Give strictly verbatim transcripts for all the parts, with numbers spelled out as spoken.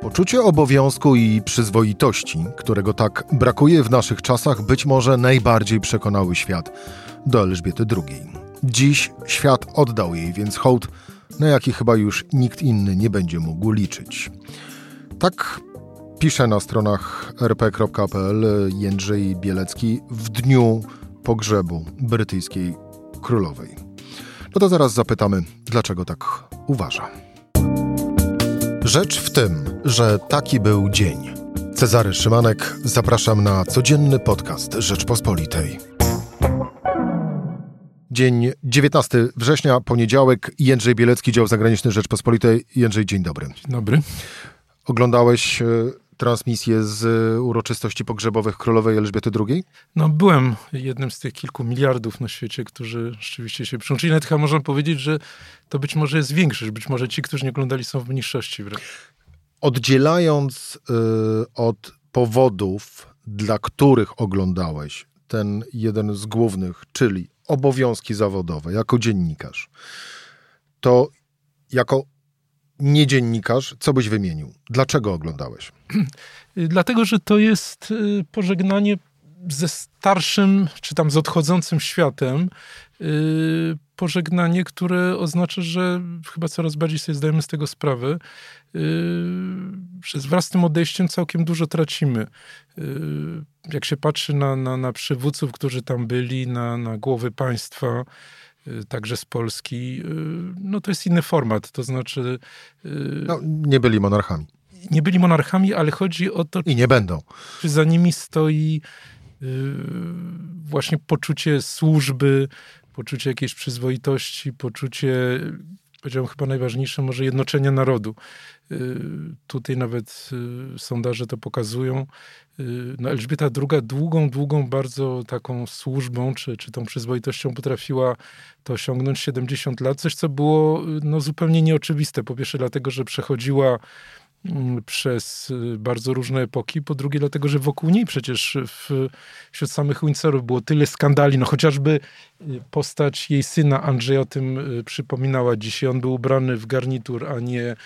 Poczucie obowiązku i przyzwoitości, którego tak brakuje w naszych czasach, być może najbardziej przekonały świat do Elżbiety drugiej. Dziś świat oddał jej więc hołd, na jaki chyba już nikt inny nie będzie mógł liczyć. Tak pisze na stronach r p kropka p l Jędrzej Bielecki w dniu pogrzebu brytyjskiej królowej. No to zaraz zapytamy, dlaczego tak uważa. Rzecz w tym, że taki był dzień. Cezary Szymanek, zapraszam na codzienny podcast Rzeczpospolitej. Dzień dziewiętnastego września, poniedziałek. Jędrzej Bielecki, dział zagraniczny Rzeczpospolitej. Jędrzej, dzień dobry. Dzień dobry. Oglądałeś transmisję z uroczystości pogrzebowych królowej Elżbiety drugiej? No byłem jednym z tych kilku miliardów na świecie, którzy rzeczywiście się przyłączyli. Nawet chyba można powiedzieć, że to być może jest większość. Być może ci, którzy nie oglądali, są w mniejszości. Oddzielając y, od powodów, dla których oglądałeś, ten jeden z głównych, czyli obowiązki zawodowe jako dziennikarz, to jako nie dziennikarz, co byś wymienił? Dlaczego oglądałeś? Dlatego, że to jest pożegnanie ze starszym, czy tam z odchodzącym światem. Pożegnanie, które oznacza, że chyba coraz bardziej sobie zdajemy z tego sprawę, że wraz z tym odejściem całkiem dużo tracimy. Jak się patrzy na, na, na przywódców, którzy tam byli, na, na głowy państwa, także z Polski, no to jest inny format, to znaczy... No, nie byli monarchami. Nie byli monarchami, ale chodzi o to... I nie będą. Czy za nimi stoi właśnie poczucie służby, poczucie jakiejś przyzwoitości, poczucie, powiedziałem chyba najważniejsze, może jednoczenia narodu. Tutaj nawet sondaże to pokazują. No Elżbieta druga długą, długą bardzo taką służbą, czy, czy tą przyzwoitością potrafiła to osiągnąć siedemdziesiąt lat. Coś, co było no, zupełnie nieoczywiste. Po pierwsze dlatego, że przechodziła przez bardzo różne epoki, po drugie dlatego, że wokół niej przecież w, wśród samych Windsorów było tyle skandali, no chociażby postać jej syna Andrzeja o tym przypominała dzisiaj. On był ubrany w garnitur, a nie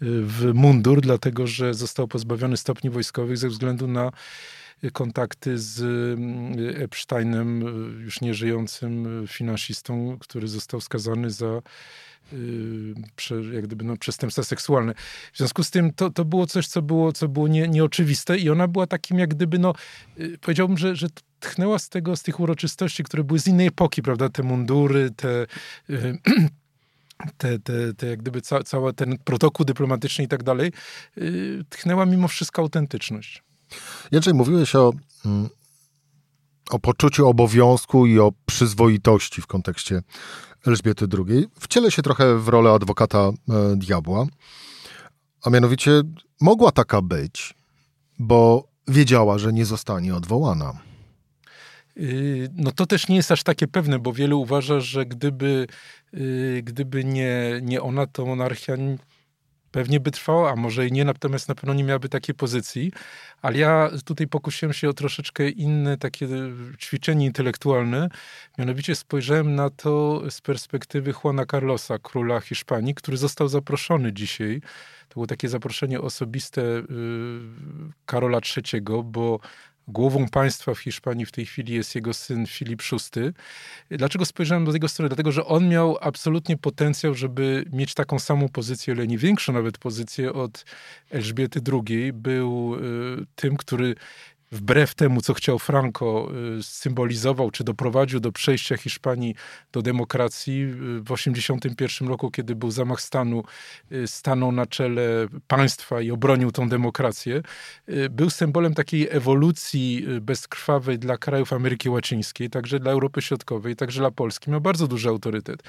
w mundur, dlatego, że został pozbawiony stopni wojskowych ze względu na kontakty z Epsteinem, już nieżyjącym finansistą, który został skazany za Yy, jak gdyby, no, przestępstwa seksualne. W związku z tym to, to było coś, co było, co było nie, nieoczywiste i ona była takim jak gdyby, no yy, powiedziałbym, że, że tchnęła z tego, z tych uroczystości, które były z innej epoki, prawda, te mundury, te... Yy, Te, te, te jak gdyby ca, cały ten protokół dyplomatyczny i tak dalej, yy, tchnęła mimo wszystko autentyczność. Jędrzej, mówiłeś o, mm, o poczuciu obowiązku i o przyzwoitości w kontekście Elżbiety drugiej. Wcielę się trochę w rolę adwokata e, diabła, a mianowicie mogła taka być, bo wiedziała, że nie zostanie odwołana. No to też nie jest aż takie pewne, bo wielu uważa, że gdyby, gdyby nie, nie ona, to monarchia pewnie by trwała, a może i nie, natomiast na pewno nie miałaby takiej pozycji. Ale ja tutaj pokusiłem się o troszeczkę inne takie ćwiczenie intelektualne. Mianowicie spojrzałem na to z perspektywy Juana Carlosa, króla Hiszpanii, który został zaproszony dzisiaj. To było takie zaproszenie osobiste Karola trzeciego, bo głową państwa w Hiszpanii w tej chwili jest jego syn Filip szósty. Dlaczego spojrzałem do tego strony? Dlatego, że on miał absolutnie potencjał, żeby mieć taką samą pozycję, ale nie większą nawet pozycję od Elżbiety drugiej. Był y, tym, który wbrew temu, co chciał Franco, y, symbolizował, czy doprowadził do przejścia Hiszpanii do demokracji. W tysiąc dziewięćset osiemdziesiątym pierwszym roku, kiedy był zamach stanu, y, stanął na czele państwa i obronił tą demokrację. Y, był symbolem takiej ewolucji bezkrwawej dla krajów Ameryki Łacińskiej, także dla Europy Środkowej, także dla Polski. Miał bardzo duży autorytet.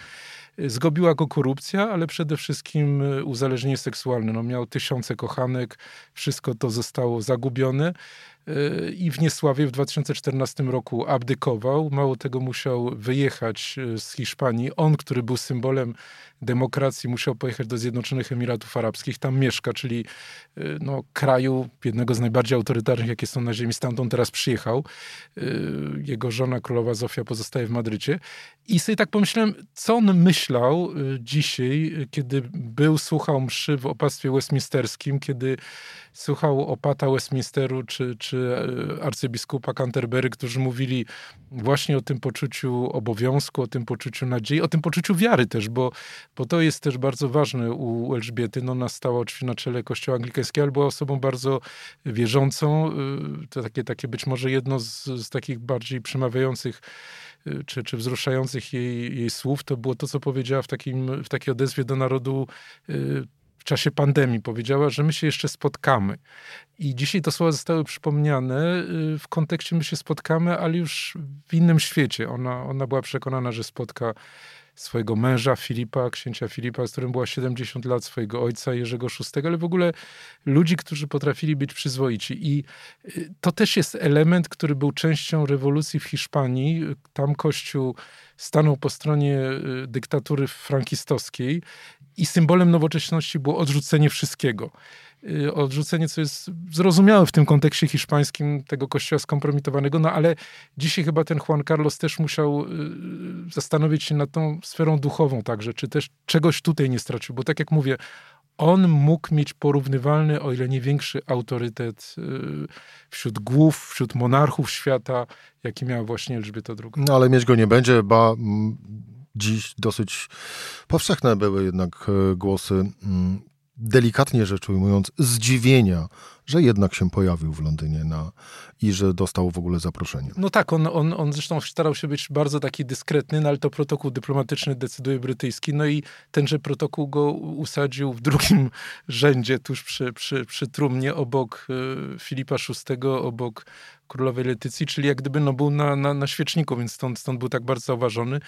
Y, zgubiła go korupcja, ale przede wszystkim uzależnienie seksualne. No, miał tysiące kochanek, wszystko to zostało zagubione. I w niesławie w dwa tysiące czternastym roku abdykował. Mało tego, musiał wyjechać z Hiszpanii. On, który był symbolem demokracji, musiał pojechać do Zjednoczonych Emiratów Arabskich. Tam mieszka, czyli no, kraju jednego z najbardziej autorytarnych, jakie są na ziemi. Stamtąd teraz przyjechał. Jego żona, królowa Zofia, pozostaje w Madrycie. I sobie tak pomyślałem, co on myśli myślał dzisiaj, kiedy był, słuchał mszy w opactwie westminsterskim, kiedy słuchał opata Westminsteru czy, czy arcybiskupa Canterbury, którzy mówili właśnie o tym poczuciu obowiązku, o tym poczuciu nadziei, o tym poczuciu wiary też, bo, bo to jest też bardzo ważne u Elżbiety. No, ona stała oczywiście na czele kościoła anglikańskiego, ale była osobą bardzo wierzącą. To takie, takie być może jedno z, z takich bardziej przemawiających Czy, czy wzruszających jej, jej słów, to było to, co powiedziała w, takim, w takiej odezwie do narodu w czasie pandemii. Powiedziała, że my się jeszcze spotkamy. I dzisiaj te słowa zostały przypomniane w kontekście my się spotkamy, ale już w innym świecie. Ona, ona była przekonana, że spotka swojego męża Filipa, księcia Filipa, z którym była siedemdziesiąt lat, swojego ojca Jerzego szóstego, ale w ogóle ludzi, którzy potrafili być przyzwoici. I to też jest element, który był częścią rewolucji w Hiszpanii. Tam Kościół stanął po stronie dyktatury frankistowskiej i symbolem nowoczesności było odrzucenie wszystkiego. Odrzucenie, co jest zrozumiałe w tym kontekście hiszpańskim tego kościoła skompromitowanego, no ale dzisiaj chyba ten Juan Carlos też musiał zastanowić się nad tą sferą duchową także, czy też czegoś tutaj nie stracił, bo tak jak mówię, on mógł mieć porównywalny, o ile nie większy autorytet wśród głów, wśród monarchów świata, jaki miała właśnie Elżbieta druga. No ale mieć go nie będzie, bo dziś dosyć powszechne były jednak głosy, delikatnie rzecz ujmując, zdziwienia, że jednak się pojawił w Londynie na, i że dostał w ogóle zaproszenie. No tak, on, on, on zresztą starał się być bardzo taki dyskretny, no ale to protokół dyplomatyczny decyduje brytyjski, no i tenże protokół go usadził w drugim rzędzie, tuż przy, przy, przy trumnie, obok Filipa szóstego, obok królowej Letycji, czyli jak gdyby no, był na, na, na świeczniku, więc stąd, stąd był tak bardzo zauważony.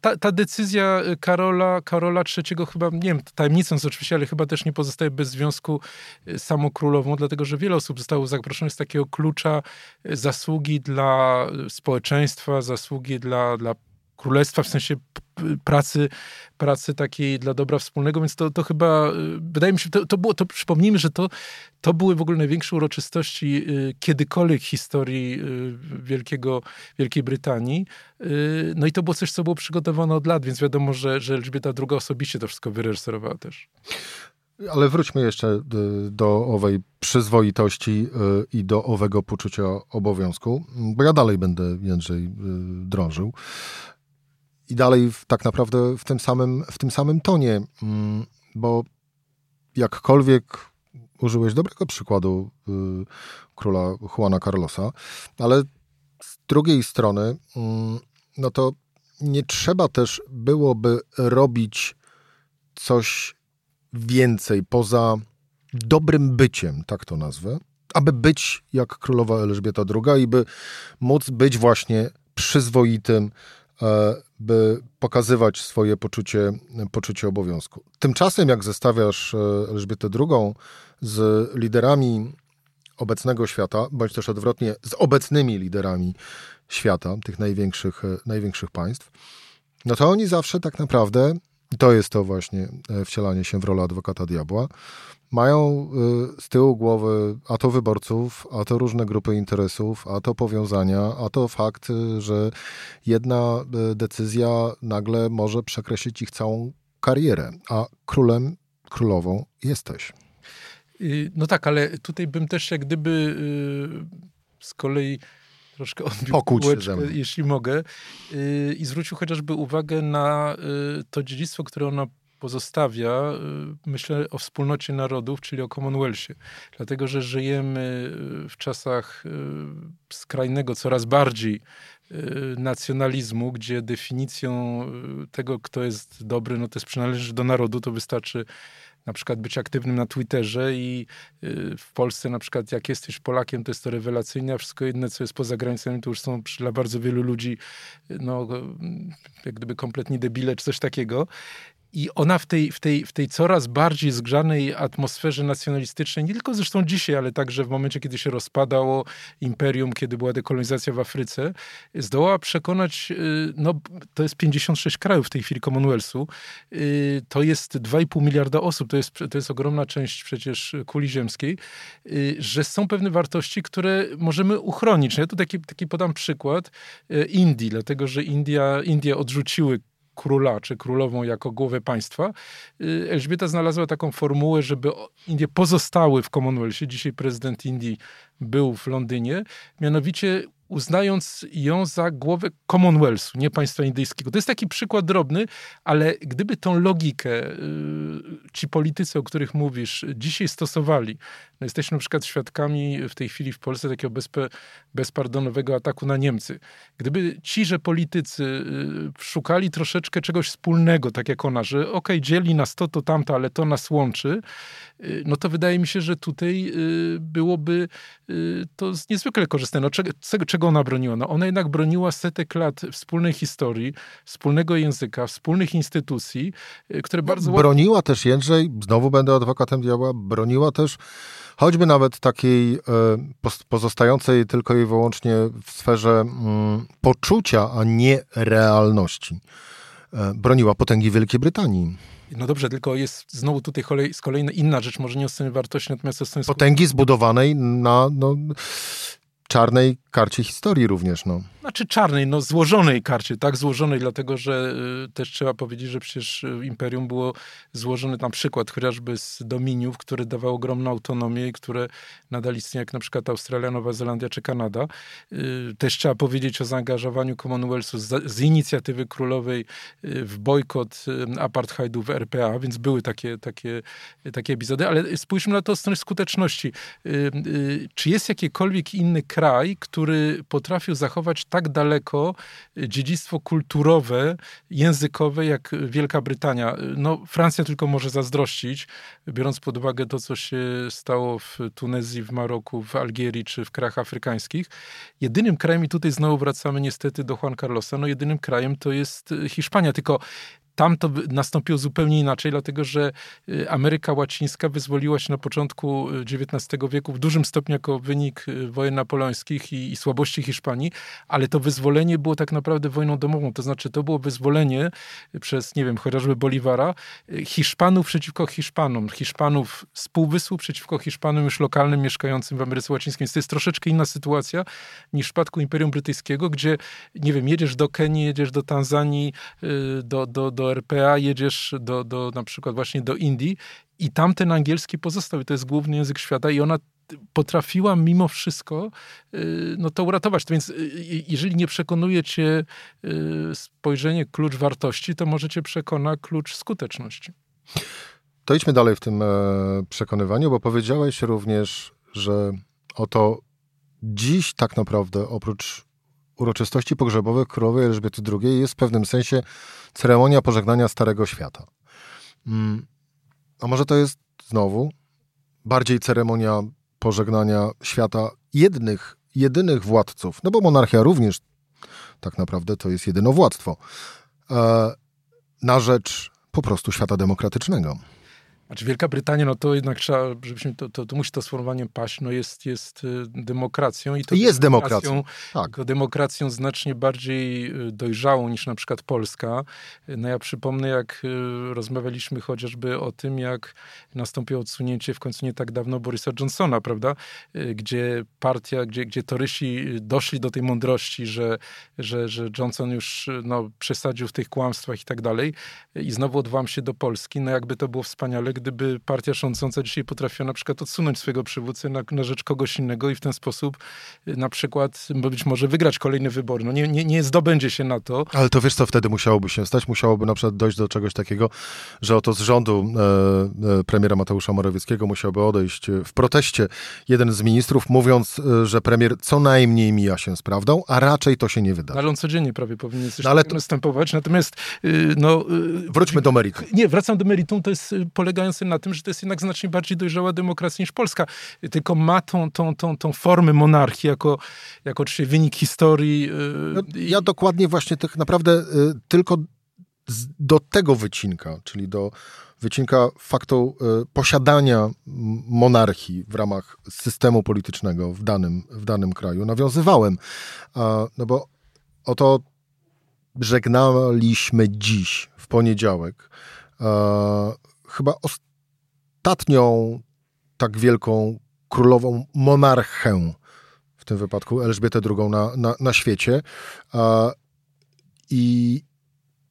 Ta, ta decyzja Karola, Karola trzeciego chyba, nie wiem, tajemnicą jest oczywiście, ale chyba też nie pozostaje bez związku samą królową, dlatego że wiele osób zostało zaproszonych z takiego klucza zasługi dla społeczeństwa, zasługi dla, dla królestwa, w sensie pracy, pracy takiej dla dobra wspólnego, więc to, to chyba, wydaje mi się, to, to było, to przypomnijmy, że to, to były w ogóle największe uroczystości kiedykolwiek w historii Wielkiego, Wielkiej Brytanii. No i to było coś, co było przygotowane od lat, więc wiadomo, że, że Elżbieta druga osobiście to wszystko wyreżyserowała też. Ale wróćmy jeszcze do owej przyzwoitości i do owego poczucia obowiązku, bo ja dalej będę, Jędrzej, drążył. I dalej tak naprawdę w tym samym, w tym samym tonie, bo jakkolwiek użyłeś dobrego przykładu króla Juana Carlosa, ale z drugiej strony, no to nie trzeba też byłoby robić coś więcej poza dobrym byciem, tak to nazwę, aby być jak królowa Elżbieta druga i by móc być właśnie przyzwoitym, by pokazywać swoje poczucie, poczucie obowiązku. Tymczasem, jak zestawiasz Elżbietę drugą z liderami obecnego świata, bądź też odwrotnie, z obecnymi liderami świata, tych największych, największych państw, no to oni zawsze tak naprawdę, to jest to właśnie wcielanie się w rolę adwokata diabła, mają z tyłu głowy a to wyborców, a to różne grupy interesów, a to powiązania, a to fakt, że jedna decyzja nagle może przekreślić ich całą karierę, a królem, królową jesteś. No tak, ale tutaj bym też jak gdyby z kolei troszkę odbił kółeczkę, jeśli mogę, i zwrócił chociażby uwagę na to dziedzictwo, które ona pozostawia, myślę o wspólnocie narodów, czyli o Commonwealthie. Dlatego, że żyjemy w czasach skrajnego, coraz bardziej nacjonalizmu, gdzie definicją tego, kto jest dobry, no to jest przynależy do narodu, to wystarczy na przykład być aktywnym na Twitterze i w Polsce na przykład jak jesteś Polakiem, to jest to rewelacyjne, a wszystko inne, co jest poza granicami, to już są dla bardzo wielu ludzi no, jak gdyby kompletnie debile czy coś takiego. I ona w tej, w, tej, w tej coraz bardziej zgrzanej atmosferze nacjonalistycznej, nie tylko zresztą dzisiaj, ale także w momencie, kiedy się rozpadało imperium, kiedy była dekolonizacja w Afryce, zdołała przekonać, no to jest pięćdziesiąt sześć krajów w tej chwili Commonwealthu, to jest dwa i pół miliarda osób, to jest, to jest ogromna część przecież kuli ziemskiej, że są pewne wartości, które możemy uchronić. Ja tu taki, taki podam przykład Indii, dlatego że India, Indie odrzuciły króla czy królową jako głowę państwa, Elżbieta znalazła taką formułę, żeby Indie pozostały w Commonwealthie. Dzisiaj prezydent Indii był w Londynie, mianowicie uznając ją za głowę Commonwealthu, nie państwa indyjskiego. To jest taki przykład drobny, ale gdyby tą logikę yy, ci politycy, o których mówisz, dzisiaj stosowali, no jesteśmy na przykład świadkami w tej chwili w Polsce takiego bezpe, bezpardonowego ataku na Niemcy. Gdyby ciże politycy yy, szukali troszeczkę czegoś wspólnego, tak jak ona, że okej, dzieli nas to, to tamto, ale to nas łączy, yy, no to wydaje mi się, że tutaj yy, byłoby yy, to niezwykle korzystne. No, czego, czego Czego ona broniła? No ona jednak broniła setek lat wspólnej historii, wspólnego języka, wspólnych instytucji, które bardzo... Broniła łat... też, Jędrzej, znowu będę adwokatem diabła, broniła też choćby nawet takiej y, pozostającej tylko i wyłącznie w sferze y, poczucia, a nie realności. Y, broniła potęgi Wielkiej Brytanii. No dobrze, tylko jest znowu tutaj kolej, z kolei inna rzecz, może nie o scenie wartości, natomiast o scenie... Potęgi zbudowanej na... No, czarnej karcie historii również, no. Znaczy czarnej, no złożonej karcie, tak? Złożonej, dlatego że y, też trzeba powiedzieć, że przecież imperium było złożone, na przykład chociażby z dominiów, które dawały ogromną autonomię i które nadal istnieją, jak na przykład Australia, Nowa Zelandia czy Kanada. Y, też trzeba powiedzieć o zaangażowaniu Commonwealthu z, z inicjatywy królowej y, w bojkot y, apartheidu w R P A, więc były takie, takie, takie epizody, ale spójrzmy na to od strony skuteczności. Y, y, czy jest jakikolwiek inny kraj, który potrafił zachować tak daleko dziedzictwo kulturowe, językowe jak Wielka Brytania. No, Francja tylko może zazdrościć, biorąc pod uwagę to, co się stało w Tunezji, w Maroku, w Algierii czy w krajach afrykańskich. Jedynym krajem, i tutaj znowu wracamy niestety do Juan Carlosa, no jedynym krajem to jest Hiszpania, tylko tam to nastąpiło zupełnie inaczej, dlatego że Ameryka Łacińska wyzwoliła się na początku dziewiętnastego wieku w dużym stopniu jako wynik wojen napoleońskich i, i słabości Hiszpanii, ale to wyzwolenie było tak naprawdę wojną domową. To znaczy to było wyzwolenie przez, nie wiem, chociażby Bolivara, Hiszpanów przeciwko Hiszpanom, Hiszpanów z półwyspu przeciwko Hiszpanom już lokalnym mieszkającym w Ameryce Łacińskiej. Więc to jest troszeczkę inna sytuacja niż w przypadku Imperium Brytyjskiego, gdzie, nie wiem, jedziesz do Kenii, jedziesz do Tanzanii, do, do, do R P A, jedziesz do, do na przykład właśnie do Indii i tam ten angielski pozostał i to jest główny język świata i ona potrafiła mimo wszystko no, to uratować. Więc jeżeli nie przekonuje cię spojrzenie klucz wartości, to może cię przekona klucz skuteczności. To idźmy dalej w tym przekonywaniu, bo powiedziałeś również, że oto dziś tak naprawdę oprócz uroczystości pogrzebowe królowej Elżbiety drugiej jest w pewnym sensie ceremonia pożegnania Starego Świata. A może to jest znowu bardziej ceremonia pożegnania świata jednych, jedynych władców, no bo monarchia również tak naprawdę to jest jedynowładztwo, na rzecz po prostu świata demokratycznego. Znaczy Wielka Brytania, no to jednak trzeba, żebyśmy, to, to, to musi to sformułowanie paść, no jest, jest demokracją i to jest demokracją, demokracją, tak. To demokracją znacznie bardziej dojrzałą niż na przykład Polska. No ja przypomnę, jak rozmawialiśmy chociażby o tym, jak nastąpiło odsunięcie w końcu nie tak dawno Borysa Johnsona, prawda? Gdzie partia, gdzie, gdzie torysi doszli do tej mądrości, że, że, że Johnson już no, przesadził w tych kłamstwach i tak dalej i znowu odwołam się do Polski. No jakby to było wspaniale, gdyby partia rządząca dzisiaj potrafiła na przykład odsunąć swojego przywódcę na, na rzecz kogoś innego i w ten sposób na przykład być może wygrać kolejne wybory. No nie, nie, nie zdobędzie się na to. Ale to wiesz co wtedy musiałoby się stać? Musiałoby na przykład dojść do czegoś takiego, że oto z rządu e, premiera Mateusza Morawieckiego musiałby odejść w proteście jeden z ministrów, mówiąc, że premier co najmniej mija się z prawdą, a raczej to się nie wydarzy. Ale on codziennie prawie powinien coś no, ale... następować. Natomiast y, no... Y, Wróćmy do meritum. Nie, wracam do meritum. To jest polega na tym, że to jest jednak znacznie bardziej dojrzała demokracja niż Polska. Tylko ma tą, tą, tą, tą formę monarchii jako, jako oczywiście wynik historii. No, ja dokładnie właśnie tak naprawdę tylko do tego wycinka, czyli do wycinka faktu posiadania monarchii w ramach systemu politycznego w danym, w danym kraju nawiązywałem. No bo oto żegnaliśmy dziś w poniedziałek chyba ostatnią tak wielką królową monarchę, w tym wypadku Elżbietę drugą na, na, na świecie. I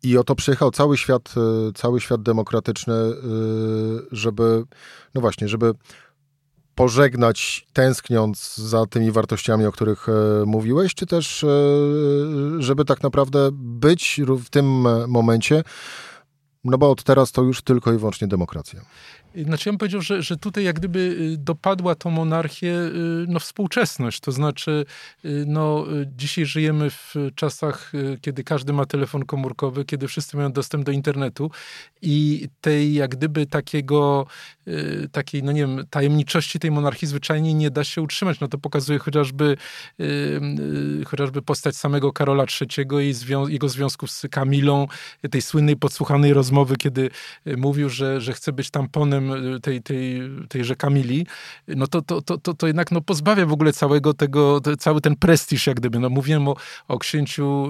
I o to przyjechał cały świat, cały świat demokratyczny, żeby, no właśnie, żeby pożegnać, tęskniąc za tymi wartościami, o których mówiłeś, czy też żeby tak naprawdę być w tym momencie, no bo od teraz to już tylko i wyłącznie demokracja. Znaczy ja bym powiedział, że, że tutaj jak gdyby dopadła tą monarchię no, współczesność. To znaczy no, dzisiaj żyjemy w czasach, kiedy każdy ma telefon komórkowy, kiedy wszyscy mają dostęp do internetu i tej jak gdyby takiego, takiej no nie wiem, tajemniczości tej monarchii zwyczajnie nie da się utrzymać. No to pokazuje chociażby, chociażby postać samego Karola trzeciego i zwią- jego związków z Kamilą, tej słynnej podsłuchanej rozmowy, kiedy mówił, że, że chce być tamponem Tej, tej, tejże Kamili, no to, to, to, to jednak no, pozbawia w ogóle całego tego, cały ten prestiż jak gdyby. No, mówiłem o, o księciu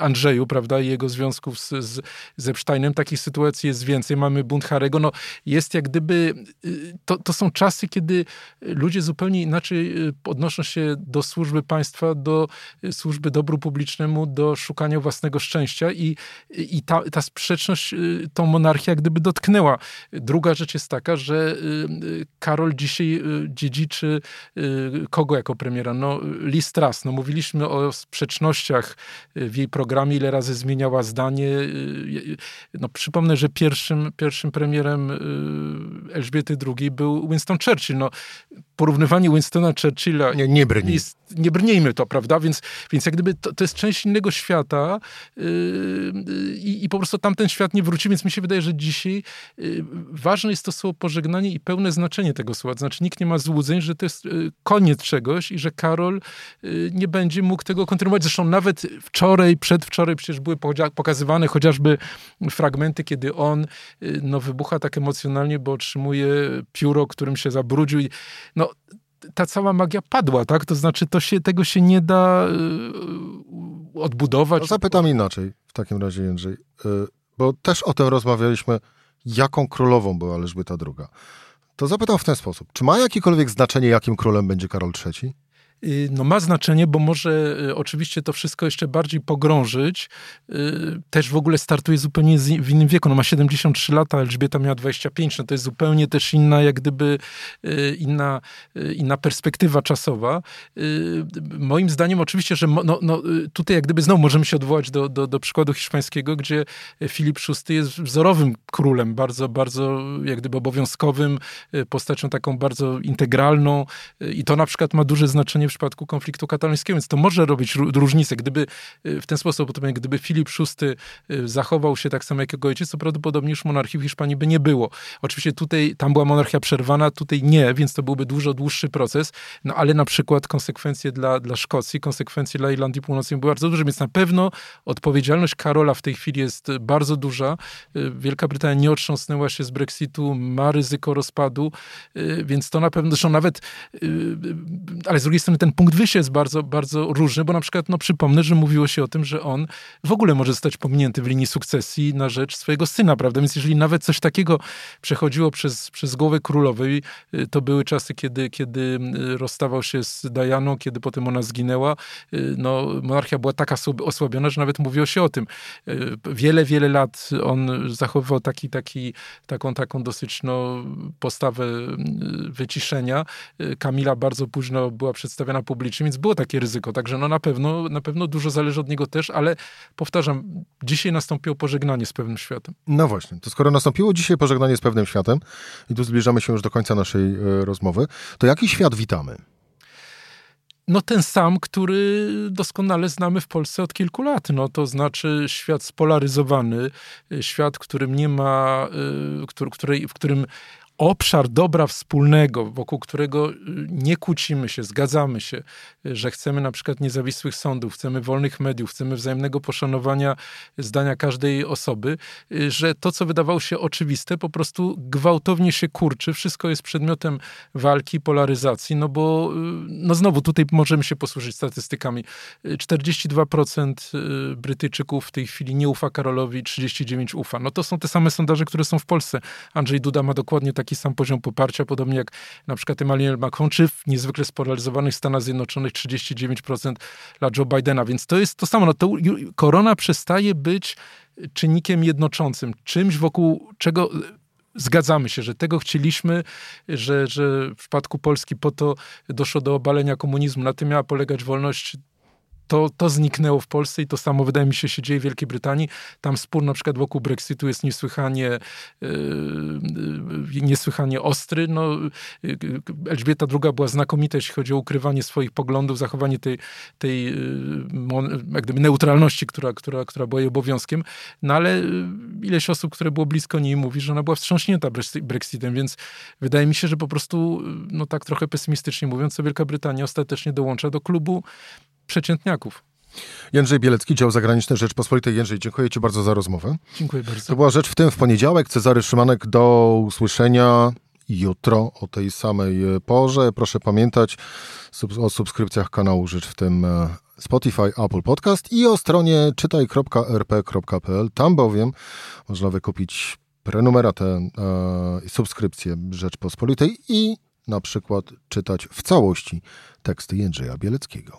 Andrzeju, prawda, i jego związków z, z, z Epsteinem. Takich sytuacji jest więcej. Mamy bunt Harego. No, jest jak gdyby, to, to są czasy, kiedy ludzie zupełnie inaczej odnoszą się do służby państwa, do służby dobru publicznemu, do szukania własnego szczęścia i, i ta, ta sprzeczność tą monarchię jak gdyby dotknęła. Druga rzecz jest taka, że Karol dzisiaj dziedziczy kogo jako premiera? No, Liz Truss. No, mówiliśmy o sprzecznościach w jej programie, ile razy zmieniała zdanie. No, przypomnę, że pierwszym, pierwszym premierem Elżbiety drugiej był Winston Churchill. No, porównywanie Winstona Churchilla... Nie, nie brnij. Jest, nie brnijmy to, prawda? Więc, więc jak gdyby to, to jest część innego świata i, i po prostu tamten świat nie wróci, więc mi się wydaje, że dzisiaj ważne jest to słowo pożegnanie i pełne znaczenie tego słowa. Znaczy nikt nie ma złudzeń, że to jest koniec czegoś i że Karol nie będzie mógł tego kontynuować. Zresztą nawet wczoraj, przedwczoraj przecież były pokazywane chociażby fragmenty, kiedy on no, wybucha tak emocjonalnie, bo otrzymuje pióro, którym się zabrudził. I, no, ta cała magia padła, tak? To znaczy to się, tego się nie da y, odbudować. No zapytam inaczej w takim razie, Jędrzej, y, bo też o tym rozmawialiśmy, jaką królową była Elżbieta druga. To zapytam w ten sposób. Czy ma jakiekolwiek znaczenie, jakim królem będzie Karol trzeci? No ma znaczenie, bo może oczywiście to wszystko jeszcze bardziej pogrążyć. Też w ogóle startuje zupełnie w innym wieku. No ma siedemdziesiąt trzy lata, Elżbieta miała dwadzieścia pięć. No to jest zupełnie też inna, jak gdyby inna, inna perspektywa czasowa. Moim zdaniem oczywiście, że no, no, tutaj jak gdyby znowu możemy się odwołać do, do, do przykładu hiszpańskiego, gdzie Filip szósty jest wzorowym królem, bardzo, bardzo jak gdyby obowiązkowym, postacią taką bardzo integralną i to na przykład ma duże znaczenie w przypadku konfliktu katalońskiego, więc to może robić różnicę. Gdyby w ten sposób, gdyby Filip szósty zachował się tak samo jak jego ojciec, to prawdopodobnie już monarchii w Hiszpanii by nie było. Oczywiście tutaj, tam była monarchia przerwana, tutaj nie, więc to byłby dużo dłuższy proces, no ale na przykład konsekwencje dla, dla Szkocji, konsekwencje dla Irlandii Północnej były bardzo duże, więc na pewno odpowiedzialność Karola w tej chwili jest bardzo duża. Wielka Brytania nie otrząsnęła się z Brexitu, ma ryzyko rozpadu, więc to na pewno, zresztą nawet, ale z drugiej strony ten punkt wyjścia jest bardzo, bardzo różny, bo na przykład, no przypomnę, że mówiło się o tym, że on w ogóle może zostać pominięty w linii sukcesji na rzecz swojego syna, prawda? Więc jeżeli nawet coś takiego przechodziło przez, przez głowę królowej, to były czasy, kiedy, kiedy rozstawał się z Dianą, kiedy potem ona zginęła, no monarchia była taka osłabiona, że nawet mówiło się o tym. Wiele, wiele lat on zachowywał taki, taki, taką, taką dosyć, no, postawę wyciszenia. Kamila bardzo późno była przedstawiona na publicznie, więc było takie ryzyko. Także no na pewno, na pewno dużo zależy od niego też, ale powtarzam, dzisiaj nastąpiło pożegnanie z pewnym światem. No właśnie, to skoro nastąpiło dzisiaj pożegnanie z pewnym światem i tu zbliżamy się już do końca naszej y, rozmowy, to jaki świat witamy? No ten sam, który doskonale znamy w Polsce od kilku lat. No to znaczy świat spolaryzowany, świat, którym nie ma, y, który, który, w którym obszar dobra wspólnego, wokół którego nie kłócimy się, zgadzamy się, że chcemy na przykład niezawisłych sądów, chcemy wolnych mediów, chcemy wzajemnego poszanowania zdania każdej osoby, że to, co wydawało się oczywiste, po prostu gwałtownie się kurczy. Wszystko jest przedmiotem walki, polaryzacji, no bo no znowu tutaj możemy się posłużyć statystykami. czterdzieści dwa procent Brytyjczyków w tej chwili nie ufa Karolowi, trzydzieści dziewięć ufa. No to są te same sondaże, które są w Polsce. Andrzej Duda ma dokładnie takie taki sam poziom poparcia, podobnie jak na przykład Emmanuel Macron, czy w niezwykle spolaryzowanych Stanach Zjednoczonych trzydzieści dziewięć procent dla Joe Bidena. Więc to jest to samo. No to korona przestaje być czynnikiem jednoczącym, czymś wokół czego zgadzamy się, że tego chcieliśmy, że, że w przypadku Polski po to doszło do obalenia komunizmu, na tym miała polegać wolność. To, to zniknęło w Polsce i to samo, wydaje mi się, się dzieje w Wielkiej Brytanii. Tam spór na przykład wokół Brexitu jest niesłychanie, yy, niesłychanie ostry. No, yy, Elżbieta druga była znakomita, jeśli chodzi o ukrywanie swoich poglądów, zachowanie tej, tej yy, jak gdyby neutralności, która, która, która była jej obowiązkiem. No ale ileś osób, które było blisko niej, mówi, że ona była wstrząśnięta Brexitem, więc wydaje mi się, że po prostu, no tak trochę pesymistycznie mówiąc, to Wielka Brytania ostatecznie dołącza do klubu przeciętniaków. Jędrzej Bielecki, dział zagraniczny Rzeczpospolitej. Jędrzej, dziękuję ci bardzo za rozmowę. Dziękuję bardzo. To była Rzecz w tym w poniedziałek. Cezary Szymanek, do usłyszenia jutro o tej samej porze. Proszę pamiętać sub- o subskrypcjach kanału Rzecz w tym Spotify, Apple Podcast i o stronie czytaj kropka r p kropka p l. Tam bowiem można wykupić prenumeratę i e, subskrypcję Rzeczpospolitej i na przykład czytać w całości teksty Jędrzeja Bieleckiego.